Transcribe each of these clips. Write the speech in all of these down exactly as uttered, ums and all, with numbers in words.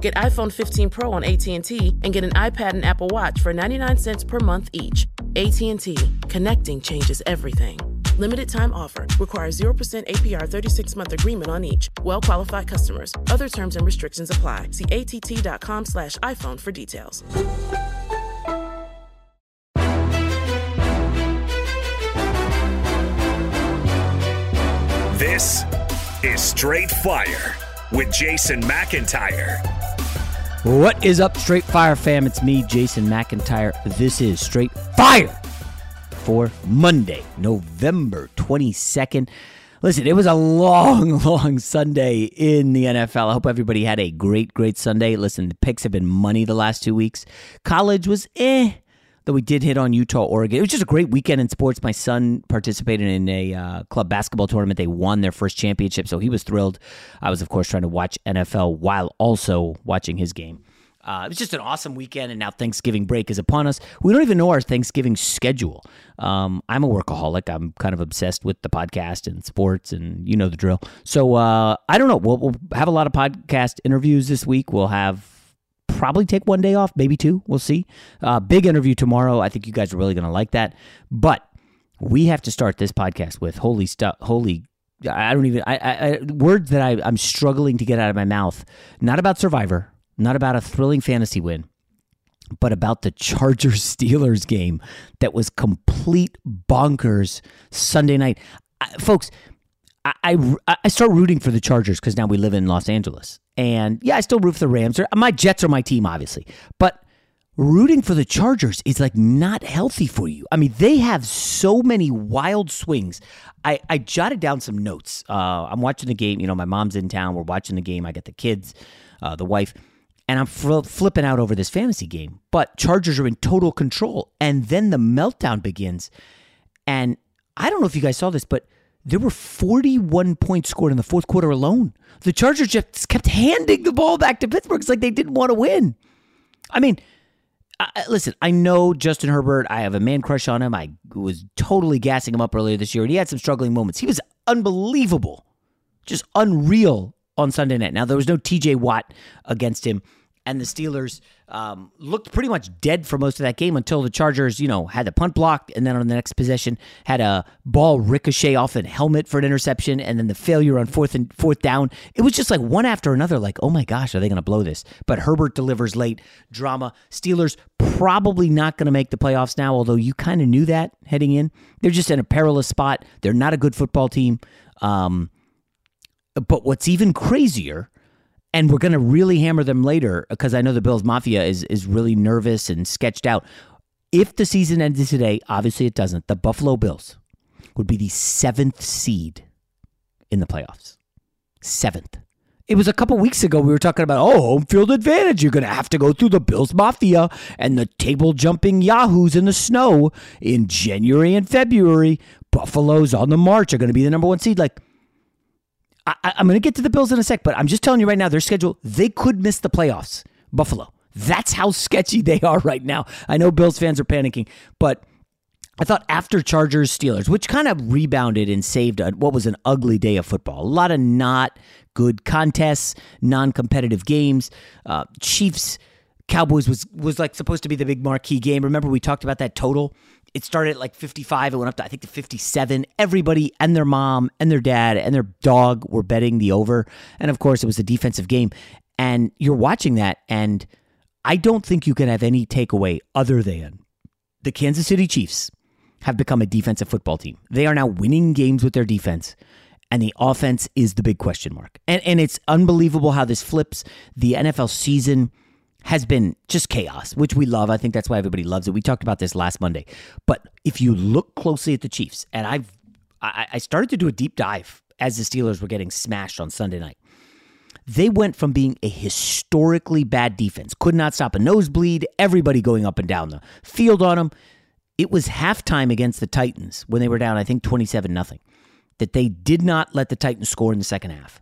Get iPhone fifteen Pro on A T and T and get an iPad and Apple Watch for ninety-nine cents per month each. A T and T. Connecting changes everything. Limited time offer. Requires zero percent A P R thirty-six month agreement on each. Well-qualified customers. Other terms and restrictions apply. See att.com slash iPhone for details. This is Straight Fire with Jason McIntyre. What is up, Straight Fire fam? It's me, Jason McIntyre. This is Straight Fire for Monday, November twenty-second. Listen, it was a long, long Sunday in the N F L. I hope everybody had a great, great Sunday. Listen, the picks have been money the last two weeks. College was eh, though we did hit on Utah, Oregon. It was just a great weekend in sports. My son participated in a uh, club basketball tournament. They won their first championship, so he was thrilled. I was, of course, trying to watch N F L while also watching his game. Uh, it was just an awesome weekend, and now Thanksgiving break is upon us. We don't even know our Thanksgiving schedule. Um, I'm a workaholic. I'm kind of obsessed with the podcast and sports, and you know the drill. So uh, I don't know. We'll, we'll have a lot of podcast interviews this week. We'll have probably take one day off, maybe two. We'll see. Uh, big interview tomorrow. I think you guys are really going to like that. But we have to start this podcast with holy stuff, holy I don't even, I, I, I words that I, I'm struggling to get out of my mouth. Not about Survivor. Not about a thrilling fantasy win, but about the Chargers-Steelers game that was complete bonkers Sunday night. I, folks, I, I, I start rooting for the Chargers because now we live in Los Angeles. And yeah, I still root for the Rams. My Jets are my team, obviously. But rooting for the Chargers is like not healthy for you. I mean, they have so many wild swings. I, I jotted down some notes. Uh, I'm watching the game. You know, my mom's in town. We're watching the game. I got the kids, uh, the wife. And I'm fl- flipping out over this fantasy game. But Chargers are in total control. And then the meltdown begins. And I don't know if you guys saw this, but there were forty-one points scored in the fourth quarter alone. The Chargers just kept handing the ball back to Pittsburgh. It's like they didn't want to win. I mean, I, listen, I know Justin Herbert. I have a man crush on him. I was totally gassing him up earlier this year. And he had some struggling moments. He was unbelievable. Just unreal on Sunday night. Now, there was no T J Watt against him. and the Steelers um, looked pretty much dead for most of that game until the Chargers, you know, had the punt blocked, and then on the next possession had a ball ricochet off a helmet for an interception, and then the failure on fourth and fourth down. It was just like one after another, like, oh my gosh, are they going to blow this? But Herbert delivers late, drama. Steelers probably not going to make the playoffs now, although you kind of knew that heading in. They're just in a perilous spot. They're not a good football team. Um, but what's even crazier, and we're going to really hammer them later because I know the Bills Mafia is is really nervous and sketched out. If the season ended today, obviously it doesn't, the Buffalo Bills would be the seventh seed in the playoffs. Seventh. It was a couple weeks ago we were talking about, oh, home field advantage. You're going to have to go through the Bills Mafia and the table-jumping yahoos in the snow in January and February. Buffalo's on the march are going to be the number one seed. Like, I, I'm going to get to the Bills in a sec, but I'm just telling you right now, their schedule, they could miss the playoffs. Buffalo. That's how sketchy they are right now. I know Bills fans are panicking, but I thought after Chargers, Steelers, which kind of rebounded and saved a, what was an ugly day of football. A lot of not good contests, non-competitive games. Uh, Chiefs, Cowboys was was like supposed to be the big marquee game. Remember we talked about that total? It started at like fifty-five. It went up to, I think, to fifty-seven. Everybody and their mom and their dad and their dog were betting the over. And, of course, it was a defensive game. And you're watching that, and I don't think you can have any takeaway other than the Kansas City Chiefs have become a defensive football team. They are now winning games with their defense, and the offense is the big question mark. And, and it's unbelievable how this flips. The N F L season has been just chaos, which we love. I think that's why everybody loves it. We talked about this last Monday. But if you look closely at the Chiefs, and I've, I, I started to do a deep dive as the Steelers were getting smashed on Sunday night. They went from being a historically bad defense, could not stop a nosebleed, everybody going up and down the field on them. It was halftime against the Titans when they were down, I think, twenty-seven nothing, that they did not let the Titans score in the second half.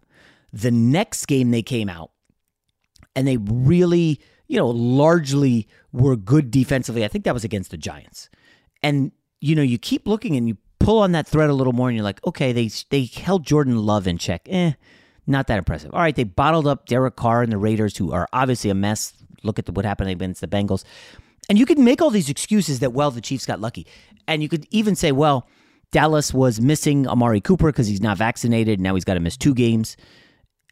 The next game they came out, and they really, you know, largely were good defensively. I think that was against the Giants. And, you know, you keep looking and you pull on that thread a little more and you're like, okay, they they held Jordan Love in check. Eh, not that impressive. All right, they bottled up Derek Carr and the Raiders, who are obviously a mess. Look at the, what happened against the Bengals. And you could make all these excuses that, well, the Chiefs got lucky. And you could even say, well, Dallas was missing Amari Cooper because he's not vaccinated. Now he's got to miss two games.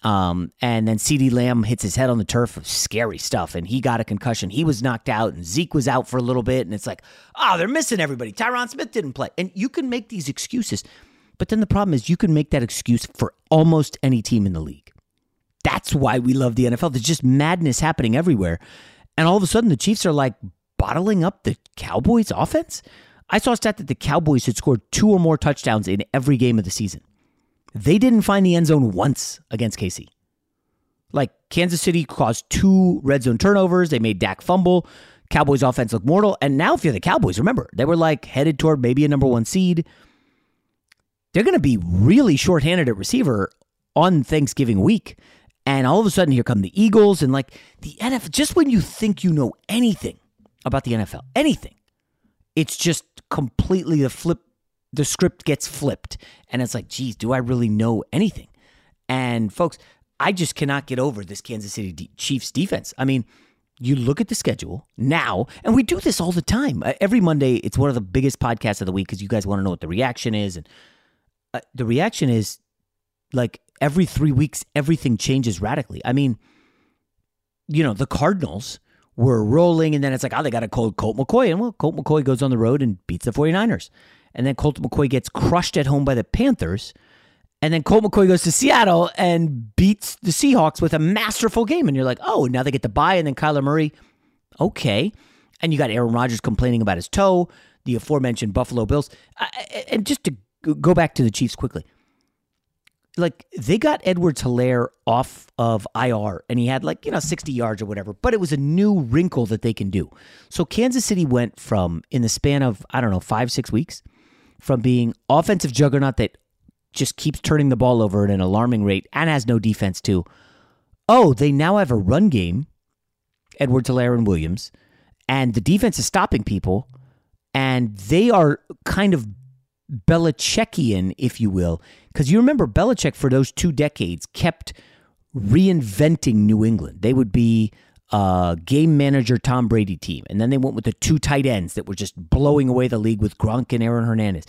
Um, and then CeeDee Lamb hits his head on the turf. Scary stuff. And he got a concussion. He was knocked out, and Zeke was out for a little bit. And it's like, oh, they're missing everybody. Tyron Smith didn't play. And you can make these excuses. But then the problem is you can make that excuse for almost any team in the league. That's why we love the N F L. There's just madness happening everywhere. And all of a sudden the Chiefs are like bottling up the Cowboys offense. I saw a stat that the Cowboys had scored two or more touchdowns in every game of the season. They didn't find the end zone once against K C. Like, Kansas City caused two red zone turnovers. They made Dak fumble. Cowboys offense looked mortal. And now if you're the Cowboys, remember, they were like headed toward maybe a number one seed. They're going to be really shorthanded at receiver on Thanksgiving week. And all of a sudden, here come the Eagles. And like the N F L, just when you think you know anything about the N F L, anything, it's just completely the flip. The script gets flipped, and it's like, geez, do I really know anything? And folks, I just cannot get over this Kansas City D- Chiefs defense. I mean, you look at the schedule now, and we do this all the time. Uh, every Monday, it's one of the biggest podcasts of the week because you guys want to know what the reaction is. And uh, the reaction is, like, every three weeks, everything changes radically. I mean, you know, the Cardinals were rolling, and then it's like, oh, they got a cold Colt McCoy. And, well, Colt McCoy goes on the road and beats the forty-niners. And then Colt McCoy gets crushed at home by the Panthers. And then Colt McCoy goes to Seattle and beats the Seahawks with a masterful game. And you're like, oh, now they get the bye. And then Kyler Murray, okay. And you got Aaron Rodgers complaining about his toe, the aforementioned Buffalo Bills. And just to go back to the Chiefs quickly, like, they got Edwards-Helaire off of I R, and he had, like, you know, sixty yards or whatever, but it was a new wrinkle that they can do. So Kansas City went from, in the span of, I don't know, five, six weeks, from being offensive juggernaut that just keeps turning the ball over at an alarming rate and has no defense to, oh, they now have a run game, Edwards-Helaire and Williams, and the defense is stopping people, and they are kind of Belichickian, if you will, because you remember Belichick for those two decades kept reinventing New England. They would be uh, game manager Tom Brady team. And then they went with the two tight ends that were just blowing away the league with Gronk and Aaron Hernandez.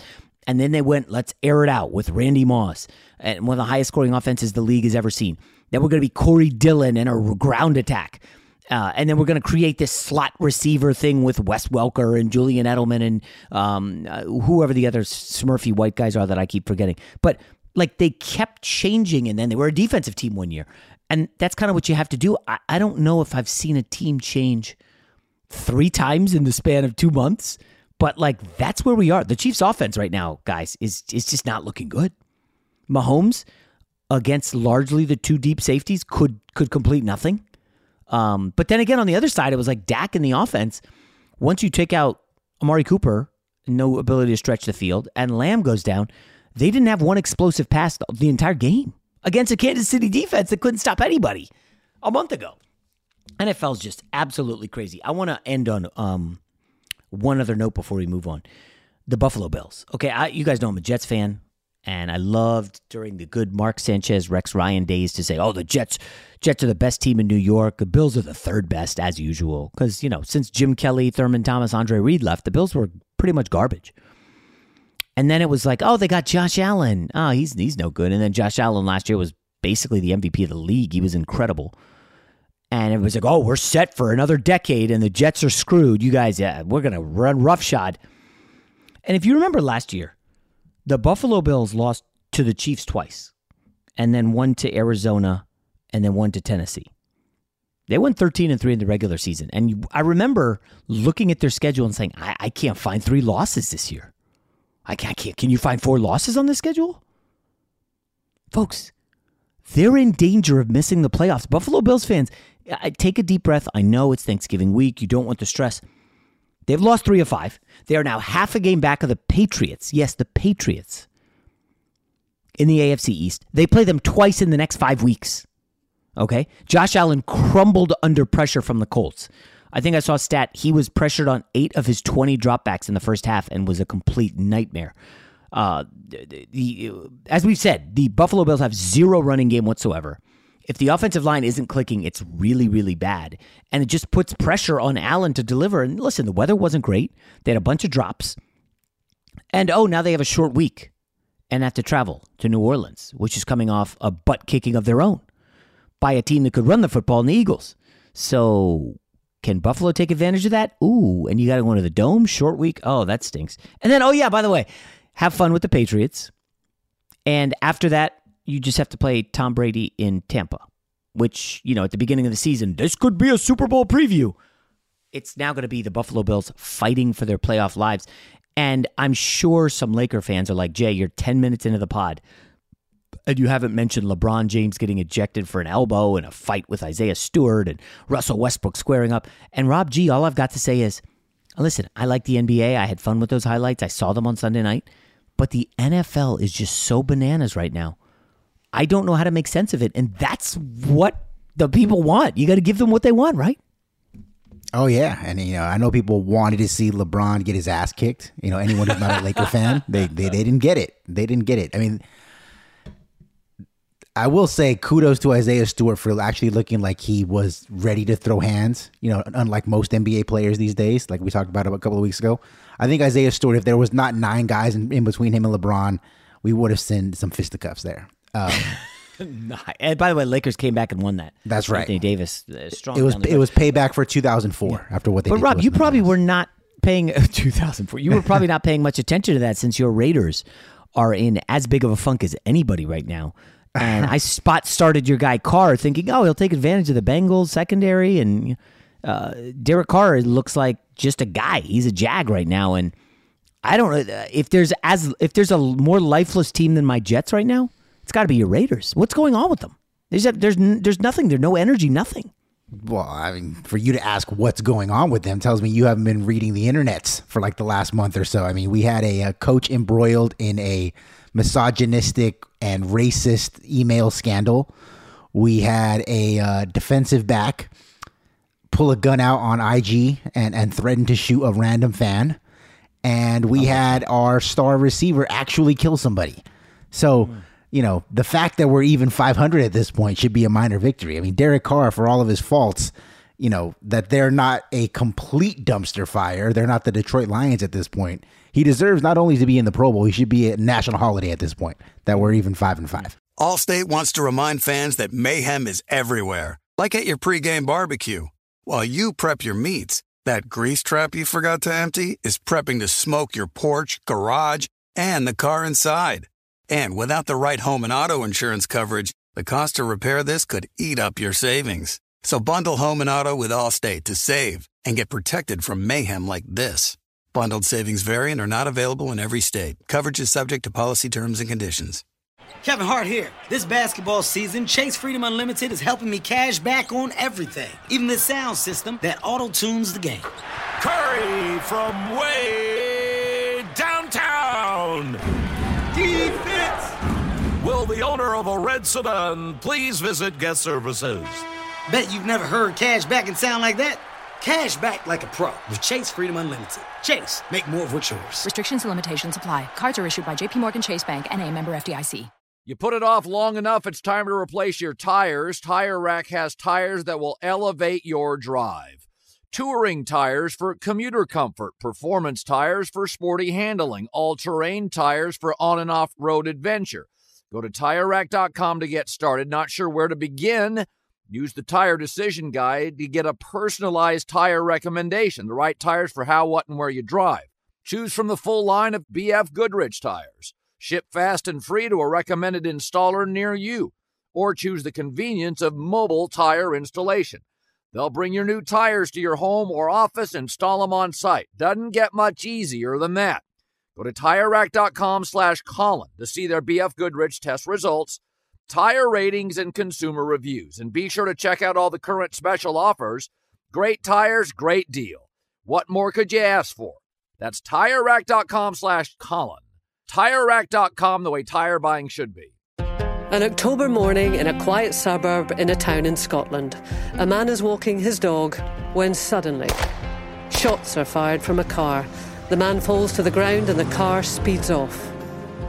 And then they went, let's air it out with Randy Moss, and one of the highest scoring offenses the league has ever seen. Then we're going to be Corey Dillon and a ground attack. Uh, and then we're going to create this slot receiver thing with Wes Welker and Julian Edelman and um, uh, whoever the other smurfy white guys are that I keep forgetting. But like they kept changing, and then they were a defensive team one year. And that's kind of what you have to do. I, I don't know if I've seen a team change three times in the span of two months. But, like, that's where we are. The Chiefs' offense right now, guys, is is just not looking good. Mahomes, against largely the two deep safeties, could could complete nothing. Um, but then again, on the other side, it was like Dak in the offense. Once you take out Amari Cooper, no ability to stretch the field, and Lamb goes down, they didn't have one explosive pass the, the entire game against a Kansas City defense that couldn't stop anybody a month ago. N F L's just absolutely crazy. I want to end on... Um, One other note before we move on. The Buffalo Bills. Okay, I, you guys know I'm a Jets fan, and I loved during the good Mark Sanchez, Rex Ryan days to say, oh, the Jets Jets are the best team in New York. The Bills are the third best, as usual. Because, you know, since Jim Kelly, Thurman Thomas, Andre Reed left, the Bills were pretty much garbage. And then it was like, oh, they got Josh Allen. Oh, he's, he's no good. And then Josh Allen last year was basically the M V P of the league. He was incredible. And it was like, oh, we're set for another decade, and the Jets are screwed. You guys, yeah, we're going to run roughshod. And if you remember last year, the Buffalo Bills lost to the Chiefs twice, and then one to Arizona, and then one to Tennessee. They went thirteen and three in the regular season. And I remember looking at their schedule and saying, I, I can't find three losses this year. I can't, I can't. Can you find four losses on this schedule? Folks, they're in danger of missing the playoffs. Buffalo Bills fans, take a deep breath. I know it's Thanksgiving week. You don't want the stress. They've lost three of five. They are now half a game back of the Patriots. Yes, the Patriots in the A F C East. They play them twice in the next five weeks. Okay? Josh Allen crumbled under pressure from the Colts. I think I saw a stat. He was pressured on eight of his twenty dropbacks in the first half and was a complete nightmare. Uh, the, the, as we've said, the Buffalo Bills have zero running game whatsoever. If the offensive line isn't clicking, it's really, really bad. And it just puts pressure on Allen to deliver. And listen, the weather wasn't great. They had a bunch of drops. And, oh, now they have a short week and have to travel to New Orleans, which is coming off a butt kicking of their own by a team that could run the football in the Eagles. So can Buffalo take advantage of that? Ooh, and you got to go into the Dome, short week. Oh, that stinks. And then, oh, yeah, by the way, have fun with the Patriots. And after that, you just have to play Tom Brady in Tampa, which, you know, at the beginning of the season, this could be a Super Bowl preview. It's now going to be the Buffalo Bills fighting for their playoff lives. And I'm sure some Laker fans are like, Jay, you're ten minutes into the pod, and you haven't mentioned LeBron James getting ejected for an elbow and a fight with Isaiah Stewart and Russell Westbrook squaring up. And Rob G, all I've got to say is, listen, I like the N B A. I had fun with those highlights. I saw them on Sunday night. But the N F L is just so bananas right now. I don't know how to make sense of it. And that's what the people want. You got to give them what they want, right? Oh, yeah. And, you know, I know people wanted to see LeBron get his ass kicked. You know, anyone who's not a Laker fan, they, they they didn't get it. They didn't get it. I mean, I will say kudos to Isaiah Stewart for actually looking like he was ready to throw hands, you know, unlike most N B A players these days, like we talked about a couple of weeks ago. I think Isaiah Stewart, if there was not nine guys in, in between him and LeBron, we would have seen some fisticuffs there. Um, and by the way, Lakers came back and won that. That's right. Anthony Davis, uh, strong. It was it was payback for two thousand four yeah. after what they. But did Rob, you probably were not paying uh, two thousand four. You were probably not paying much attention to that since your Raiders are in as big of a funk as anybody right now. And I spot started your guy Carr, thinking, oh, he'll take advantage of the Bengals secondary, and uh, Derek Carr looks like just a guy. He's a jag right now, and I don't know if there's as if there's a more lifeless team than my Jets right now. It's got to be your Raiders. What's going on with them? There's there's there's nothing. There's no energy, nothing. Well, I mean, for you to ask what's going on with them tells me you haven't been reading the internets for like the last month or so. I mean, we had a, a coach embroiled in a misogynistic and racist email scandal. We had a uh, defensive back pull a gun out on I G and, and threaten to shoot a random fan. And we oh. had our star receiver actually kill somebody. So... Mm. You know, the fact that we're even five hundred at this point should be a minor victory. I mean, Derek Carr, for all of his faults, you know, that they're not a complete dumpster fire. They're not the Detroit Lions at this point. He deserves not only to be in the Pro Bowl, he should be a national holiday at this point, that we're even five and five. Allstate wants to remind fans that mayhem is everywhere, like at your pregame barbecue. While you prep your meats, that grease trap you forgot to empty is prepping to smoke your porch, garage, and the car inside. And without the right home and auto insurance coverage, the cost to repair this could eat up your savings. So bundle home and auto with Allstate to save and get protected from mayhem like this. Bundled savings variant are not available in every state. Coverage is subject to policy terms and conditions. Kevin Hart here. This basketball season, Chase Freedom Unlimited is helping me cash back on everything, even the sound system that auto-tunes the game. Curry from way downtown. Defense. Will the owner of a red sedan please visit guest services? Bet you've never heard cash back and sound like that. Cash back like a pro with Chase Freedom Unlimited. Chase, make more of what's yours. Restrictions and limitations apply. Cards are issued by JPMorgan Chase Bank, N A, member F D I C. You put it off long enough, it's time to replace your tires. Tire Rack has tires that will elevate your drive. Touring tires for commuter comfort. Performance tires for sporty handling. All-terrain tires for on- and off-road adventure. Go to Tire Rack dot com to get started. Not sure where to begin? Use the Tire Decision Guide to get a personalized tire recommendation, the right tires for how, what, and where you drive. Choose from the full line of B F Goodrich tires. Ship fast and free to a recommended installer near you. Or choose the convenience of mobile tire installation. They'll bring your new tires to your home or office and install them on site. Doesn't get much easier than that. Go to Tire Rack dot com slash Colin to see their B F Goodrich test results, tire ratings, and consumer reviews. And be sure to check out all the current special offers. Great tires, great deal. What more could you ask for? That's Tire Rack dot com slash Colin. Tire Rack dot com, the way tire buying should be. An October morning in a quiet suburb in a town in Scotland, a man is walking his dog when suddenly shots are fired from a car. The man falls to the ground and the car speeds off.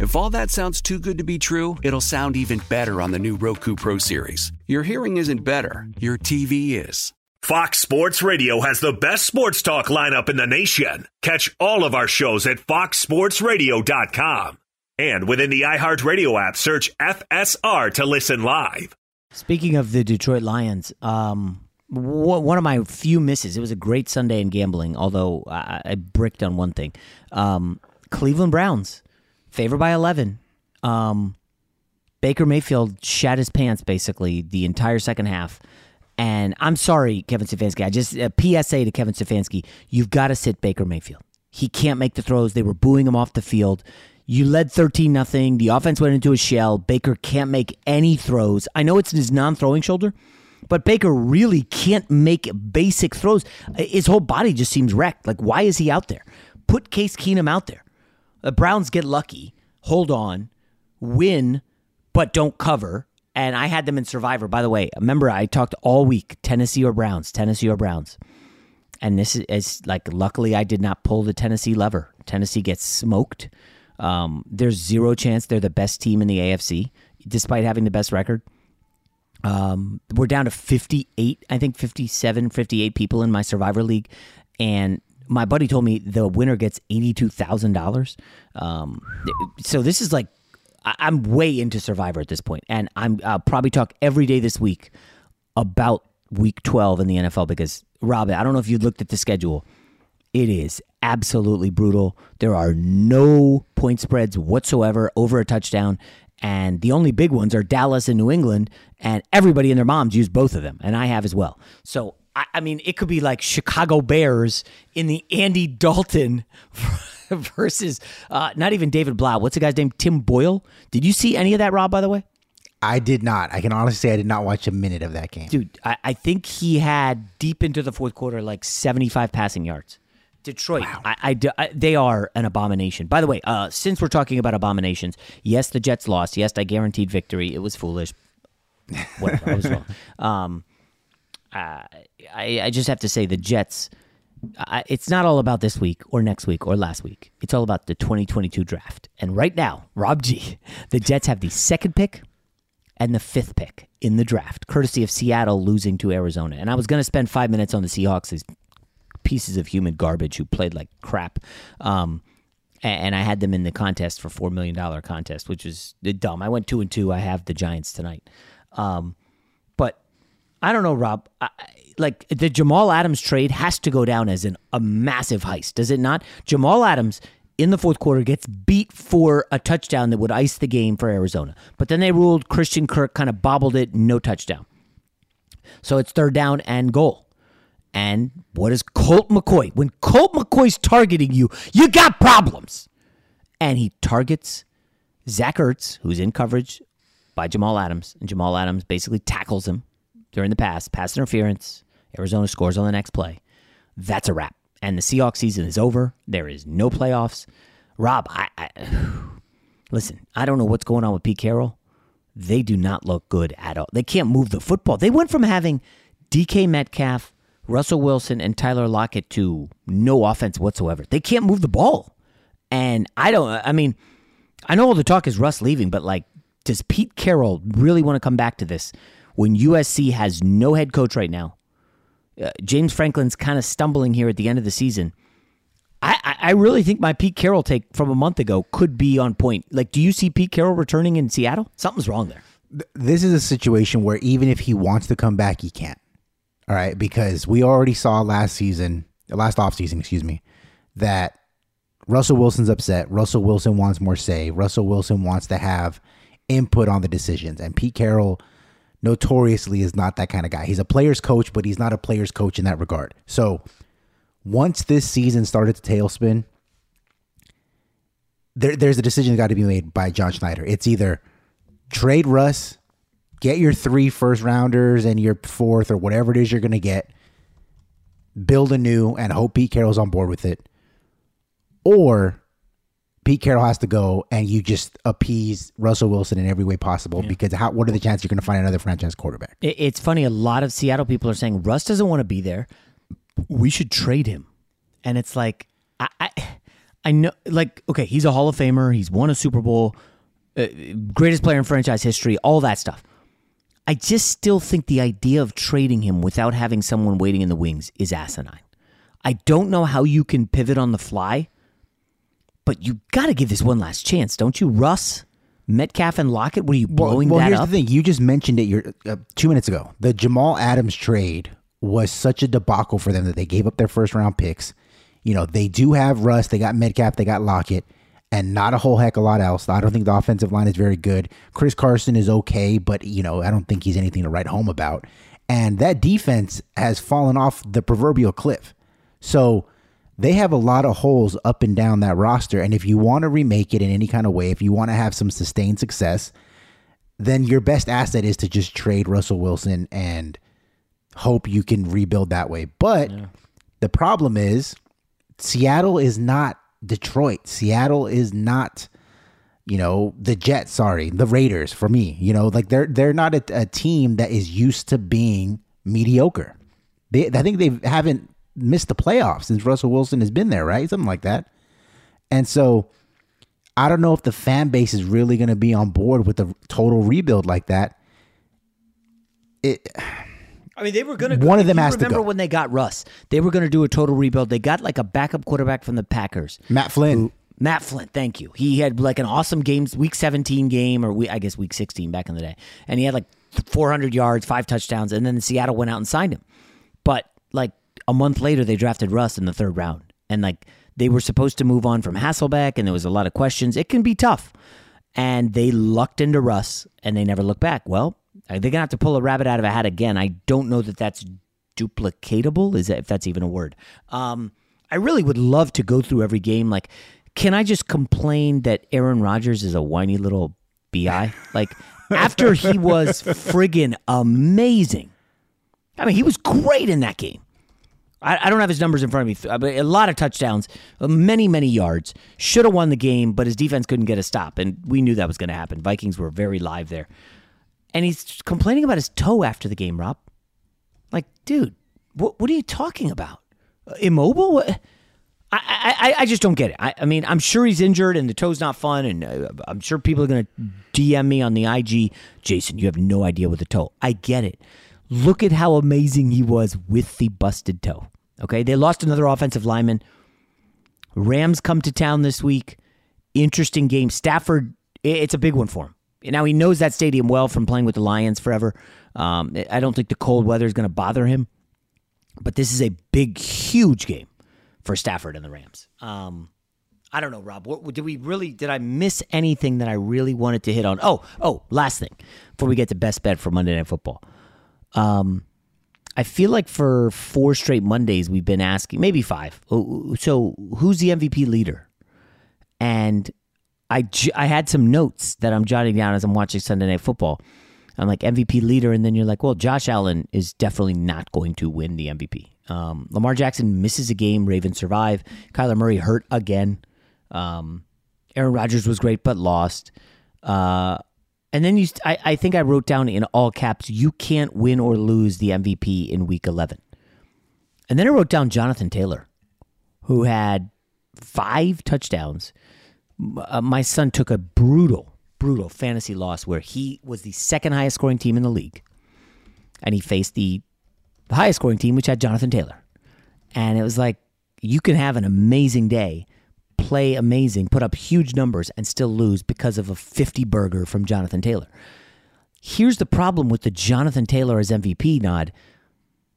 If all that sounds too good to be true, it'll sound even better on the new Roku Pro Series. Your hearing isn't better, your T V is. Fox Sports Radio has the best sports talk lineup in the nation. Catch all of our shows at fox sports radio dot com. And within the iHeartRadio app, search F S R to listen live. Speaking of the Detroit Lions, um, one of my few misses, it was a great Sunday in gambling, although I bricked on one thing. Um, Cleveland Browns. Favored by eleven. Um, Baker Mayfield shat his pants, basically, the entire second half. And I'm sorry, Kevin Stefanski. I just, a P S A to Kevin Stefanski. You've got to sit Baker Mayfield. He can't make the throws. They were booing him off the field. You led thirteen nothing. The offense went into a shell. Baker can't make any throws. I know it's his non-throwing shoulder, but Baker really can't make basic throws. His whole body just seems wrecked. Like, why is he out there? Put Case Keenum out there. The Browns get lucky, hold on, win, but don't cover. And I had them in Survivor. By the way, remember I talked all week, Tennessee or Browns, Tennessee or Browns. And this is, is like, luckily I did not pull the Tennessee lever. Tennessee gets smoked. Um, there's zero chance they're the best team in the A F C, despite having the best record. Um, we're down to fifty-eight, I think fifty-seven, fifty-eight people in my Survivor League. And my buddy told me the winner gets eighty-two thousand dollars. Um, so this is like, I'm way into Survivor at this point, and I'm, I'll probably talk every day this week about Week twelve in the N F L because, Rob, I don't know if you looked at the schedule. It is absolutely brutal. There are no point spreads whatsoever over a touchdown, and the only big ones are Dallas and New England, and everybody and their moms use both of them, and I have as well. So I, I mean, it could be like Chicago Bears in the Andy Dalton versus uh, not even David Blau. What's the guy's name? Tim Boyle. Did you see any of that, Rob, by the way? I did not. I can honestly say I did not watch a minute of that game. Dude, I, I think he had deep into the fourth quarter like seventy-five passing yards. Detroit, wow. I, I, I, they are an abomination. By the way, uh, since we're talking about abominations, yes, the Jets lost. Yes, I guaranteed victory. It was foolish. Whatever, I was wrong. Um, uh, I, I just have to say the Jets, I, it's not all about this week or next week or last week. It's all about the twenty twenty-two draft. And right now, Rob G, the Jets have the second pick and the fifth pick in the draft, courtesy of Seattle losing to Arizona. And I was going to spend five minutes on the Seahawks, these pieces of human garbage who played like crap. Um, and I had them in the contest for four million dollars contest, which is dumb. I went two and two. I have the Giants tonight. Um, but I don't know, Rob. I, like the Jamal Adams trade has to go down as an, a massive heist, does it not? Jamal Adams in the fourth quarter gets beat for a touchdown that would ice the game for Arizona. But then they ruled Christian Kirk kind of bobbled it, no touchdown. So it's third down and goal. And what is Colt McCoy? When Colt McCoy's targeting you, you got problems. And he targets Zach Ertz, who's in coverage by Jamal Adams. And Jamal Adams basically tackles him during the pass. Pass interference. Arizona scores on the next play. That's a wrap. And the Seahawks season is over. There is no playoffs. Rob, I, I listen, I don't know what's going on with Pete Carroll. They do not look good at all. They can't move the football. They went from having D K Metcalf, Russell Wilson, and Tyler Lockett to no offense whatsoever. They can't move the ball. And I don't, I mean, I know all the talk is Russ leaving, but like, does Pete Carroll really want to come back to this when U S C has no head coach right now? Uh, James Franklin's kind of stumbling here at the end of the season. I, I, I really think my Pete Carroll take from a month ago could be on point. Like, do you see Pete Carroll returning in Seattle? Something's wrong there. This is a situation where even if he wants to come back, he can't. All right, because we already saw last season, last offseason, excuse me, that Russell Wilson's upset. Russell Wilson wants more say. Russell Wilson wants to have input on the decisions. And Pete Carroll notoriously is not that kind of guy. He's a player's coach, but he's not a player's coach in that regard. So once this season started to tailspin, there, there's a decision got to be made by John Schneider. It's either trade Russ, get your three first rounders and your fourth or whatever it is you're going to get, build anew and hope Pete Carroll's on board with it, or Pete Carroll has to go and you just appease Russell Wilson in every way possible, yeah. because how, what are the chances you're going to find another franchise quarterback? It's funny. A lot of Seattle people are saying, Russ doesn't want to be there. We should trade him. And it's like, I I, I know, like, okay, he's a Hall of Famer. He's won a Super Bowl, uh, greatest player in franchise history, all that stuff. I just still think the idea of trading him without having someone waiting in the wings is asinine. I don't know how you can pivot on the fly, but you got to give this one last chance, don't you? Russ, Metcalf, and Lockett, were you blowing well, well, that up? Well, here's the thing. You just mentioned it your, uh, two minutes ago. The Jamal Adams trade was such a debacle for them that they gave up their first-round picks. You know, they do have Russ. They got Metcalf. They got Lockett. And not a whole heck of a lot else. I don't think the offensive line is very good. Chris Carson is okay, but, you know, I don't think he's anything to write home about. And that defense has fallen off the proverbial cliff. So they have a lot of holes up and down that roster. And if you want to remake it in any kind of way, if you want to have some sustained success, then your best asset is to just trade Russell Wilson and hope you can rebuild that way. But yeah. the problem is Seattle is not Detroit. Seattle is not, you know, the Jets, sorry, the Raiders for me. You know, like they're they're not a, a team that is used to being mediocre. They, I think they haven't missed the playoffs since Russell Wilson has been there, right? Something like that. And so I don't know if the fan base is really going to be on board with a total rebuild like that. It, I mean, they were going to, one of them has to go. Remember when they got Russ, they were going to do a total rebuild. They got like a backup quarterback from the Packers. Matt Flynn. Who, Matt Flynn, thank you. He had like an awesome game, week seventeen game, or we, I guess week sixteen back in the day. And he had like four hundred yards, five touchdowns, and then Seattle went out and signed him. But like, a month later, they drafted Russ in the third round. And, like, they were supposed to move on from Hasselbeck, and there was a lot of questions. It can be tough. And they lucked into Russ, and they never looked back. Well, they're going to have to pull a rabbit out of a hat again. I don't know that that's duplicatable? Is that, if that's even a word? Um, I really would love to go through every game. Like, can I just complain that Aaron Rodgers is a whiny little B I? Like, after he was friggin' amazing. I mean, he was great in that game. I, I don't have his numbers in front of me. A lot of touchdowns, many, many yards. Should have won the game, but his defense couldn't get a stop, and we knew that was going to happen. Vikings were very live there. And he's complaining about his toe after the game, Rob. Like, dude, what, what are you talking about? Immobile? What? I, I, I just don't get it. I, I mean, I'm sure he's injured and the toe's not fun, and I'm sure people are going to D M me on the I G, Jason, you have no idea with the toe. I get it. Look at how amazing he was with the busted toe. Okay, they lost another offensive lineman. Rams come to town this week. Interesting game. Stafford, it's a big one for him. Now, he knows that stadium well from playing with the Lions forever. Um, I don't think the cold weather is going to bother him. But this is a big, huge game for Stafford and the Rams. Um, I don't know, Rob. What, did we really? Did I miss anything that I really wanted to hit on? Oh, oh, last thing before we get to best bet for Monday Night Football. Um, I feel like for four straight Mondays we've been asking, maybe five. So who's the M V P leader? And I I had some notes that I'm jotting down as I'm watching Sunday Night Football. I'm like, M V P leader, and then you're like, well, Josh Allen is definitely not going to win the M V P. Um, Lamar Jackson misses a game. Ravens survive. Kyler Murray hurt again. Um, Aaron Rodgers was great but lost. Uh, and then you, st- I, I think I wrote down in all caps, you can't win or lose the M V P in week eleven. And then I wrote down Jonathan Taylor, who had five touchdowns. Uh, my son took a brutal, brutal fantasy loss where he was the second highest scoring team in the league. And he faced the highest scoring team, which had Jonathan Taylor. And it was like, you can have an amazing day, play amazing, put up huge numbers, and still lose because of a fifty-burger from Jonathan Taylor. Here's the problem with the Jonathan Taylor as M V P nod.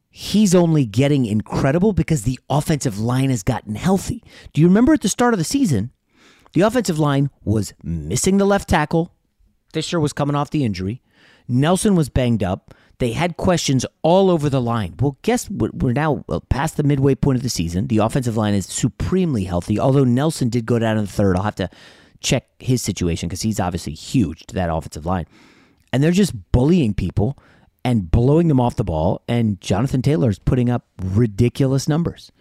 He's only getting incredible because the offensive line has gotten healthy. Do you remember at the start of the season, the offensive line was missing the left tackle. Fisher was coming off the injury. Nelson was banged up. They had questions all over the line. Well, guess what? We're now past the midway point of the season. The offensive line is supremely healthy, although Nelson did go down in the third. I'll have to check his situation because he's obviously huge to that offensive line. And they're just bullying people and blowing them off the ball, and Jonathan Taylor is putting up ridiculous numbers.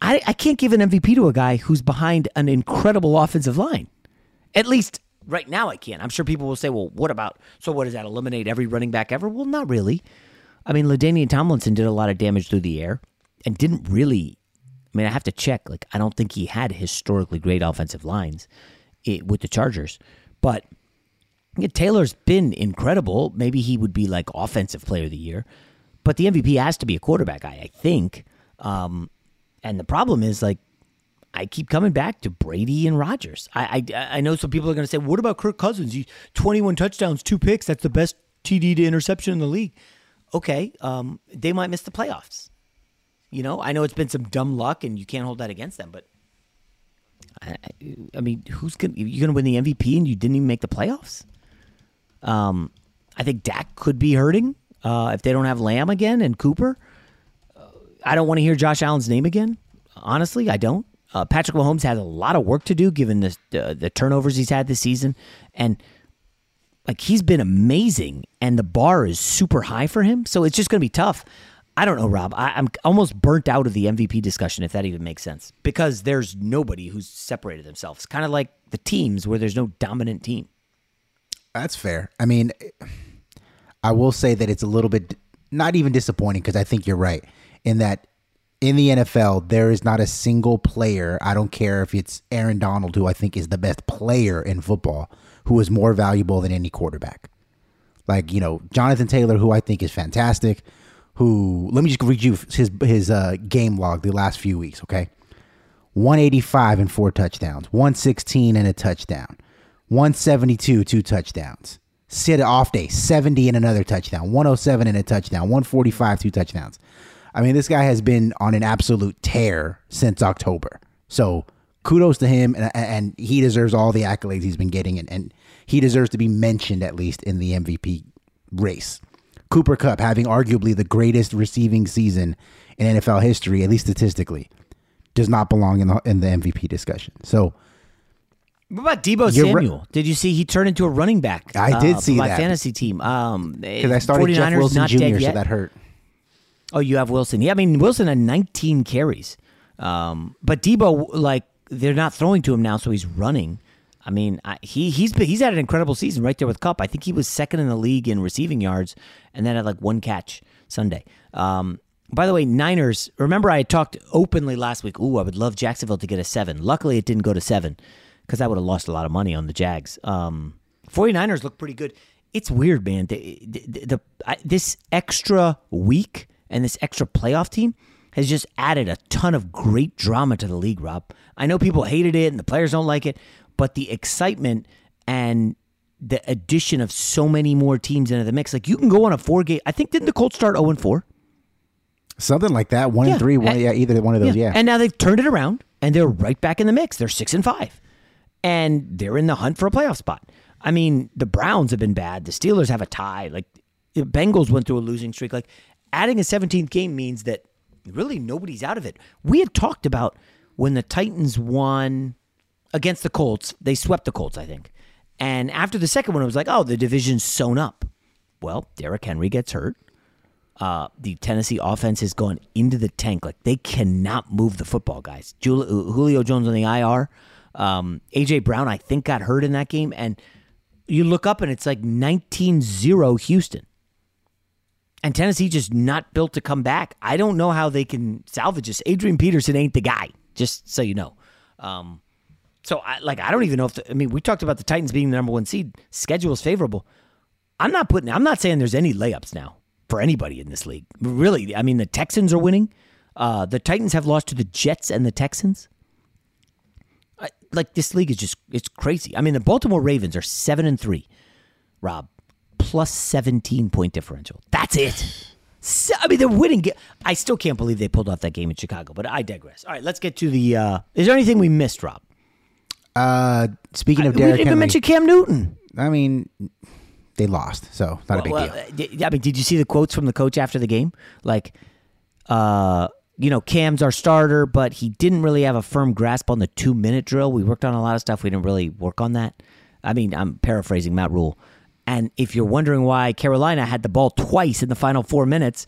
I, I can't give an M V P to a guy who's behind an incredible offensive line. At least right now I can't. I'm sure people will say, well, what about, so what does that eliminate every running back ever? Well, not really. I mean, LaDainian Tomlinson did a lot of damage through the air and didn't really, I mean, I have to check. Like, I don't think he had historically great offensive lines it, with the Chargers. But yeah, Taylor's been incredible. Maybe he would be like offensive player of the year. But the M V P has to be a quarterback guy, I think. Um And the problem is, like, I keep coming back to Brady and Rodgers. I I, I know some people are going to say, what about Kirk Cousins? He, twenty-one touchdowns, two picks. That's the best T D to interception in the league. Okay, um, they might miss the playoffs. You know, I know it's been some dumb luck, and you can't hold that against them. But, I, I mean, who's going to, you're going to win the M V P and you didn't even make the playoffs? Um, I think Dak could be hurting uh, if they don't have Lamb again and Cooper. I don't want to hear Josh Allen's name again. Honestly, I don't. Uh, Patrick Mahomes has a lot of work to do given the, the the turnovers he's had this season. And, like, he's been amazing, and the bar is super high for him. So it's just going to be tough. I don't know, Rob. I, I'm almost burnt out of the M V P discussion, if that even makes sense, because there's nobody who's separated themselves. Kind of like the teams where there's no dominant team. That's fair. I mean, I will say that it's a little bit not even disappointing because I think you're right. In that, in the N F L, there is not a single player, I don't care if it's Aaron Donald, who I think is the best player in football, who is more valuable than any quarterback. Like, you know, Jonathan Taylor, who I think is fantastic, who, let me just read you his his uh, game log the last few weeks, okay? one eighty-five and four touchdowns, one sixteen and a touchdown, one seventy-two, two touchdowns. Sit off day, seventy and another touchdown, one oh seven and a touchdown, one forty-five, two touchdowns. I mean, this guy has been on an absolute tear since October. So kudos to him, and, and he deserves all the accolades he's been getting, and, and he deserves to be mentioned at least in the M V P race. Cooper Kupp having arguably the greatest receiving season in N F L history, at least statistically, does not belong in the in the M V P discussion. So, what about Debo Samuel? Re- did you see he turned into a running back? I did uh, see my that. fantasy team. Because um, I started Jeff Wilson Junior, so that hurt. Oh, you have Wilson. Yeah, I mean Wilson had nineteen carries, um, but Debo, like, they're not throwing to him now, so he's running. I mean, I, he he's been, he's had an incredible season right there with Kupp. I think he was second in the league in receiving yards, and then had like one catch Sunday. Um, by the way, Niners. Remember, I talked openly last week. Ooh, I would love Jacksonville to get a seven. Luckily, it didn't go to seven because I would have lost a lot of money on the Jags. Um, 49ers look pretty good. It's weird, man. The, the, the I, this extra week and this extra playoff team has just added a ton of great drama to the league, Rob. I know people hated it and the players don't like it, but the excitement and the addition of so many more teams into the mix, like you can go on a four-game. I think didn't the Colts start zero and four, something like that? One yeah. and three, one, and, yeah, either one of those, yeah. yeah. And now they've turned it around, and they're right back in the mix. They're six and five, and they're in the hunt for a playoff spot. I mean, the Browns have been bad. The Steelers have a tie. Like the Bengals went through a losing streak. Like adding a seventeenth game means that really nobody's out of it. We had talked about when the Titans won against the Colts, they swept the Colts, I think. And after the second one, it was like, oh, the division's sewn up. Well, Derrick Henry gets hurt. Uh, the Tennessee offense has gone into the tank. Like, they cannot move the football, guys. Jul- Julio Jones on the I R. Um, A J. Brown, I think, got hurt in that game. And you look up, and it's like nineteen zero Houston. And Tennessee just not built to come back. I don't know how they can salvage this. Adrian Peterson ain't the guy, just so you know. Um So, I, like, I don't even know if the, I mean, we talked about the Titans being the number one seed. Schedule's favorable. I'm not putting, I'm not saying there's any layups now for anybody in this league. Really, I mean, the Texans are winning. Uh, the Titans have lost to the Jets and the Texans. I, like, this league is just, it's crazy. I mean, the Baltimore Ravens are seven and three, Rob, plus seventeen point differential. That's it. So, I mean, they're winning. I still can't believe they pulled off that game in Chicago, but I digress. All right, let's get to the, uh, is there anything we missed, Rob? Uh, speaking of Derrick Henry, we didn't mention Cam Newton. I mean, they lost, so not well, a big well, deal. I mean, did you see the quotes from the coach after the game? Like, uh, you know, Cam's our starter, but he didn't really have a firm grasp on the two-minute drill. We worked on a lot of stuff. We didn't really work on that. I mean, I'm paraphrasing Matt Rule. And if you're wondering why Carolina had the ball twice in the final four minutes,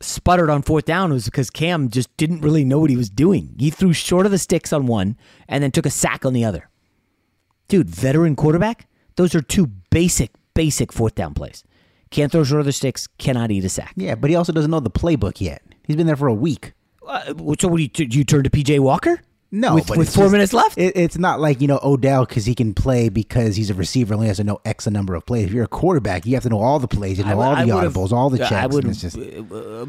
sputtered on fourth down, was because Cam just didn't really know what he was doing. He threw short of the sticks on one and then took a sack on the other. Dude, veteran quarterback, those are two basic, basic fourth down plays. Can't throw short of the sticks, cannot eat a sack. Yeah, but he also doesn't know the playbook yet. He's been there for a week. Uh, so what do you, do you turn to P J Walker? No. With, with four just, minutes left? It, it's not like, you know, Odell, because he can play because he's a receiver, only has to know X a number of plays. If you're a quarterback, you have to know all the plays, you know, I, all I the audibles, all the checks. I would just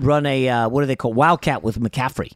run a, uh, what do they call, Wildcat with McCaffrey.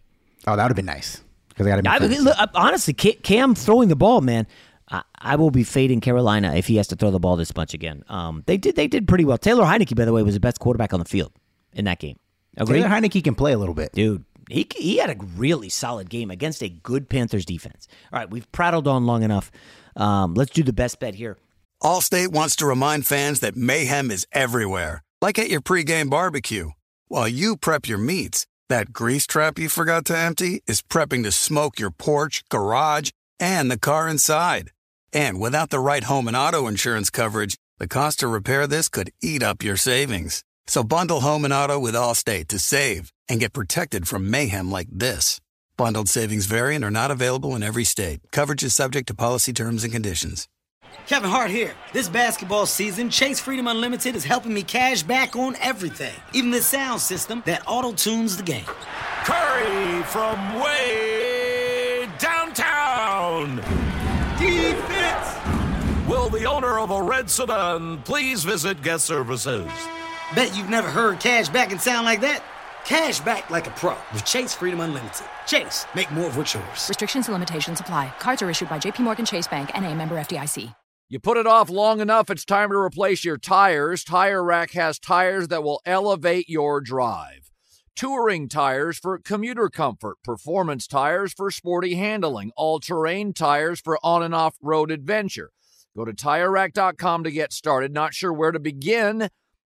Oh, that would have been nice. Because I got to be look, honestly, Cam throwing the ball, man, I, I will be fading Carolina if he has to throw the ball this much again. Um, They did They did pretty well. Taylor Heineke, by the way, was the best quarterback on the field in that game. Agreed? Taylor Heineke can play a little bit. Dude. He he had a really solid game against a good Panthers defense. All right, we've prattled on long enough. Um, let's do the best bet here. Allstate wants to remind fans that mayhem is everywhere, like at your pregame barbecue. While you prep your meats, that grease trap you forgot to empty is prepping to smoke your porch, garage, and the car inside. And without the right home and auto insurance coverage, the cost to repair this could eat up your savings. So bundle home and auto with Allstate to save and get protected from mayhem like this. Bundled savings vary and are not available in every state. Coverage is subject to policy terms and conditions. Kevin Hart here. This basketball season, Chase Freedom Unlimited is helping me cash back on everything, even the sound system that auto-tunes the game. Curry from way downtown. Defense. Will the owner of a red sedan please visit guest services? Bet you've never heard cash back and sound like that. Cash back like a pro with Chase Freedom Unlimited. Chase, make more of what's yours. Restrictions and limitations apply. Cards are issued by JPMorgan Chase Bank, N A member F D I C. You put it off long enough, it's time to replace your tires. Tire Rack has tires that will elevate your drive. Touring tires for commuter comfort. Performance tires for sporty handling. All-terrain tires for on- and off-road adventure. Go to Tire Rack dot com to get started. Not sure where to begin?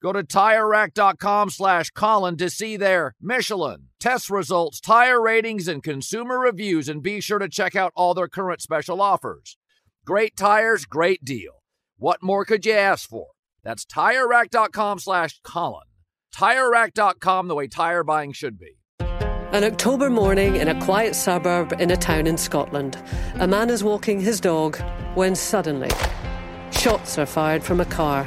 Go to TireRack.com slash Colin to see their Michelin test results, tire ratings, and consumer reviews, and be sure to check out all their current special offers. Great tires, great deal. What more could you ask for? That's TireRack.com slash Colin. TireRack dot com, the way tire buying should be. An October morning in a quiet suburb in a town in Scotland, a man is walking his dog when suddenly shots are fired from a car.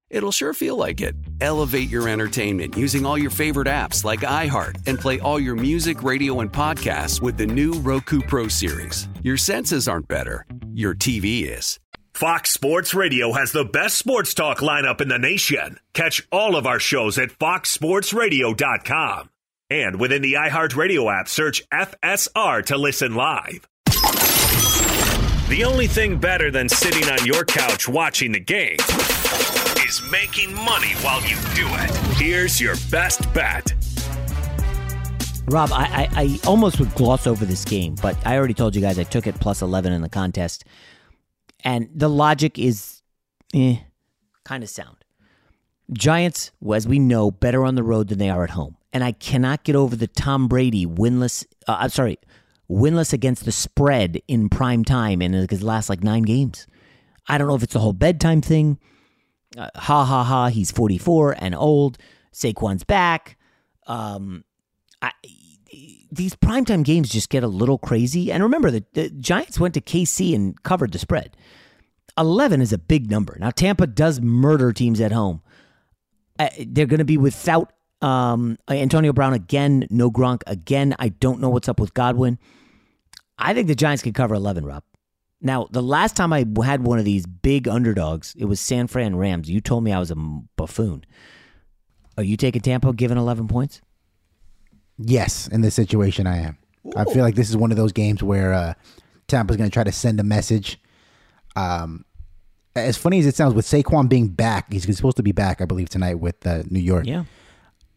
it'll sure feel like it. Elevate your entertainment using all your favorite apps like iHeart and play all your music, radio, and podcasts with the new Roku Pro Series. Your senses aren't better. Your T V is. Fox Sports Radio has the best sports talk lineup in the nation. Catch all of our shows at fox sports radio dot com. And within the iHeartRadio app, search F S R to listen live. The only thing better than sitting on your couch watching the game is making money while you do it. Here's your best bet. Rob, I, I, I almost would gloss over this game, but I already told you guys I took it plus eleven in the contest. And the logic is eh, kind of sound. Giants, as we know, better on the road than they are at home. And I cannot get over the Tom Brady winless, uh, I'm sorry, winless against the spread in prime time in his last like nine games. I don't know if it's the whole bedtime thing. Uh, ha, ha, ha, he's forty-four and old. Saquon's back. Um, I, these primetime games just get a little crazy. And remember, the, the Giants went to K C and covered the spread. eleven is a big number. Now, Tampa does murder teams at home. Uh, they're going to be without um, Antonio Brown again, no Gronk again. I don't know what's up with Godwin. I think the Giants could cover eleven, Rob. Now, the last time I had one of these big underdogs, it was San Fran Rams. You told me I was a buffoon. Are you taking Tampa, given eleven points? Yes, in this situation I am. Ooh. I feel like this is one of those games where uh, Tampa's going to try to send a message. Um, as funny as it sounds, with Saquon being back, he's supposed to be back, I believe, tonight with uh, New York. Yeah,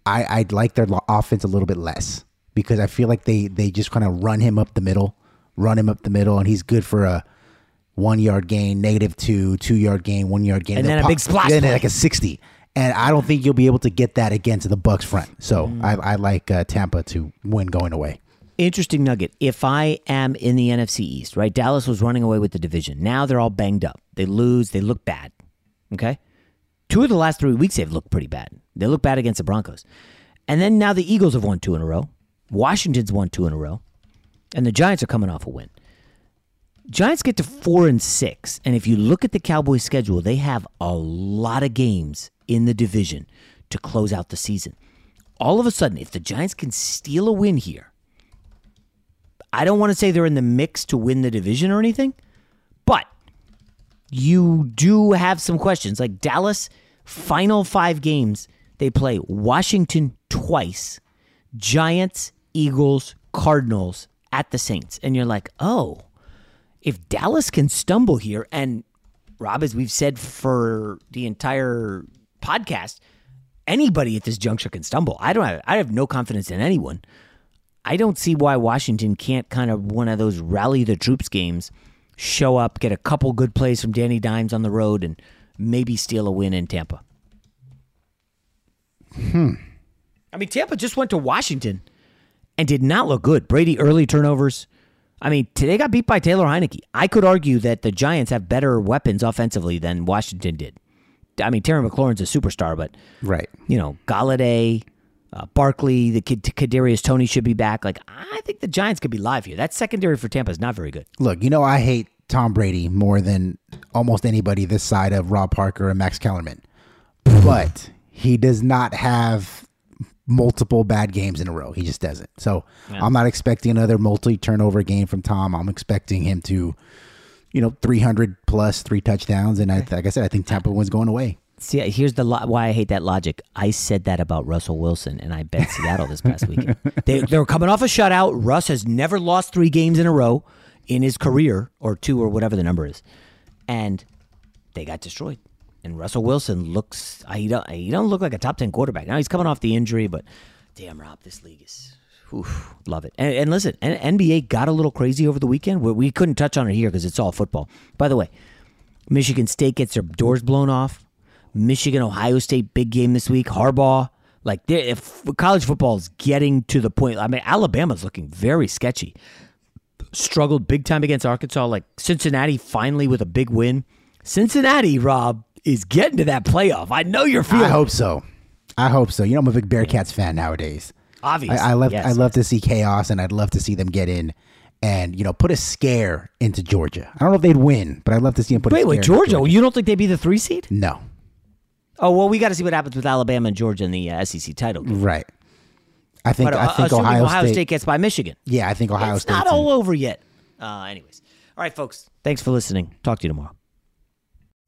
I, I'd like their offense a little bit less because I feel like they, they just kind of run him up the middle, run him up the middle, and he's good for a one-yard gain, negative two, two-yard gain, one-yard gain. And They'll then pop, a big splash. And then like a sixty. And I don't think you'll be able to get that against the Bucs front. So mm. I, I like uh, Tampa to win going away. Interesting nugget. If I am in the N F C East, right? Dallas was running away with the division. Now they're all banged up. They lose. They look bad. Okay? Two of the last three weeks, they've looked pretty bad. They look bad against the Broncos. And then now the Eagles have won two in a row. Washington's won two in a row. And the Giants are coming off a win. Giants get to four and six. And if you look at the Cowboys' schedule, they have a lot of games in the division to close out the season. All of a sudden, if the Giants can steal a win here, I don't want to say they're in the mix to win the division or anything, but you do have some questions. Like Dallas, final five games, they play Washington twice, Giants, Eagles, Cardinals at the Saints. And you're like, oh, if Dallas can stumble here, and Rob, as we've said for the entire podcast, anybody at this juncture can stumble. I don't have, I have no confidence in anyone. I don't see why Washington can't kind of one of those rally the troops games, show up, get a couple good plays from Danny Dimes on the road, and maybe steal a win in Tampa. Hmm. I mean, Tampa just went to Washington and did not look good. Brady early turnovers. I mean, today got beat by Taylor Heineke. I could argue that the Giants have better weapons offensively than Washington did. I mean, Terry McLaurin's a superstar, but right, you know, Galladay, uh, Barkley, the kid Kadarius Toney should be back. Like, I think the Giants could be live here. That secondary for Tampa is not very good. Look, you know, I hate Tom Brady more than almost anybody this side of Rob Parker and Max Kellerman, but he does not have multiple bad games in a row. He just doesn't. So yeah. I'm not expecting another multi-turnover game from Tom. I'm expecting him to, you know, three hundred plus, three touchdowns. And I, like I said, I think Tampa one's going away. See, here's the lo- why I hate that logic. I said that about Russell Wilson, and I bet Seattle this past weekend. They, they were coming off a shutout. Russ has never lost three games in a row in his career, or two, or whatever the number is. And they got destroyed. And Russell Wilson looks, he don't, he don't look like a top ten quarterback. Now he's coming off the injury, but damn, Rob, this league is, oof, love it. And, and listen, N B A got a little crazy over the weekend. We, we couldn't touch on it here because it's all football. By the way, Michigan State gets their doors blown off. Michigan, Ohio State, big game this week. Harbaugh, like if college football is getting to the point. I mean, Alabama's looking very sketchy. Struggled big time against Arkansas. Like Cincinnati finally with a big win. Cincinnati, Rob, is getting to that playoff. I know you're feeling. I hope so. I hope so. You know, I'm a big Bearcats fan nowadays. Obviously. I, I love yes, I love yes. to see chaos, and I'd love to see them get in and, you know, put a scare into Georgia. I don't know if they'd win, but I'd love to see them put wait, a scare wait, Georgia, into Georgia. Well, you don't think they'd be the three seed? No. Oh, well, we got to see what happens with Alabama and Georgia in the uh, S E C title game. Right. I think, but, uh, I think Ohio, Ohio State, State gets by Michigan. Yeah, I think Ohio State. It's not all over yet. Uh, anyways. All right, folks. Thanks for listening. Talk to you tomorrow.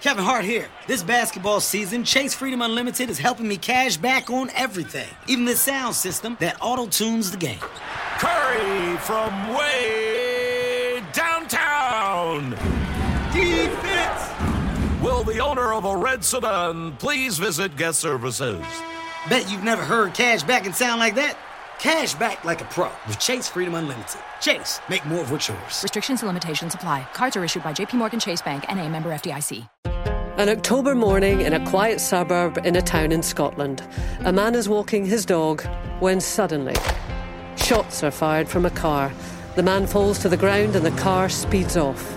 Kevin Hart here. This basketball season, Chase Freedom Unlimited is helping me cash back on everything, even the sound system that auto-tunes the game. Curry from way downtown. Defense. Will the owner of a red sedan please visit guest services? Bet you've never heard cash back and sound like that. Cash back like a pro with Chase Freedom Unlimited. Chase, make more of what's yours. Restrictions and limitations apply. Cards are issued by JPMorgan Chase Bank N A member F D I C. An October morning in a quiet suburb in a town in Scotland, a man is walking his dog when suddenly shots are fired from a car. The man falls to the ground and the car speeds off.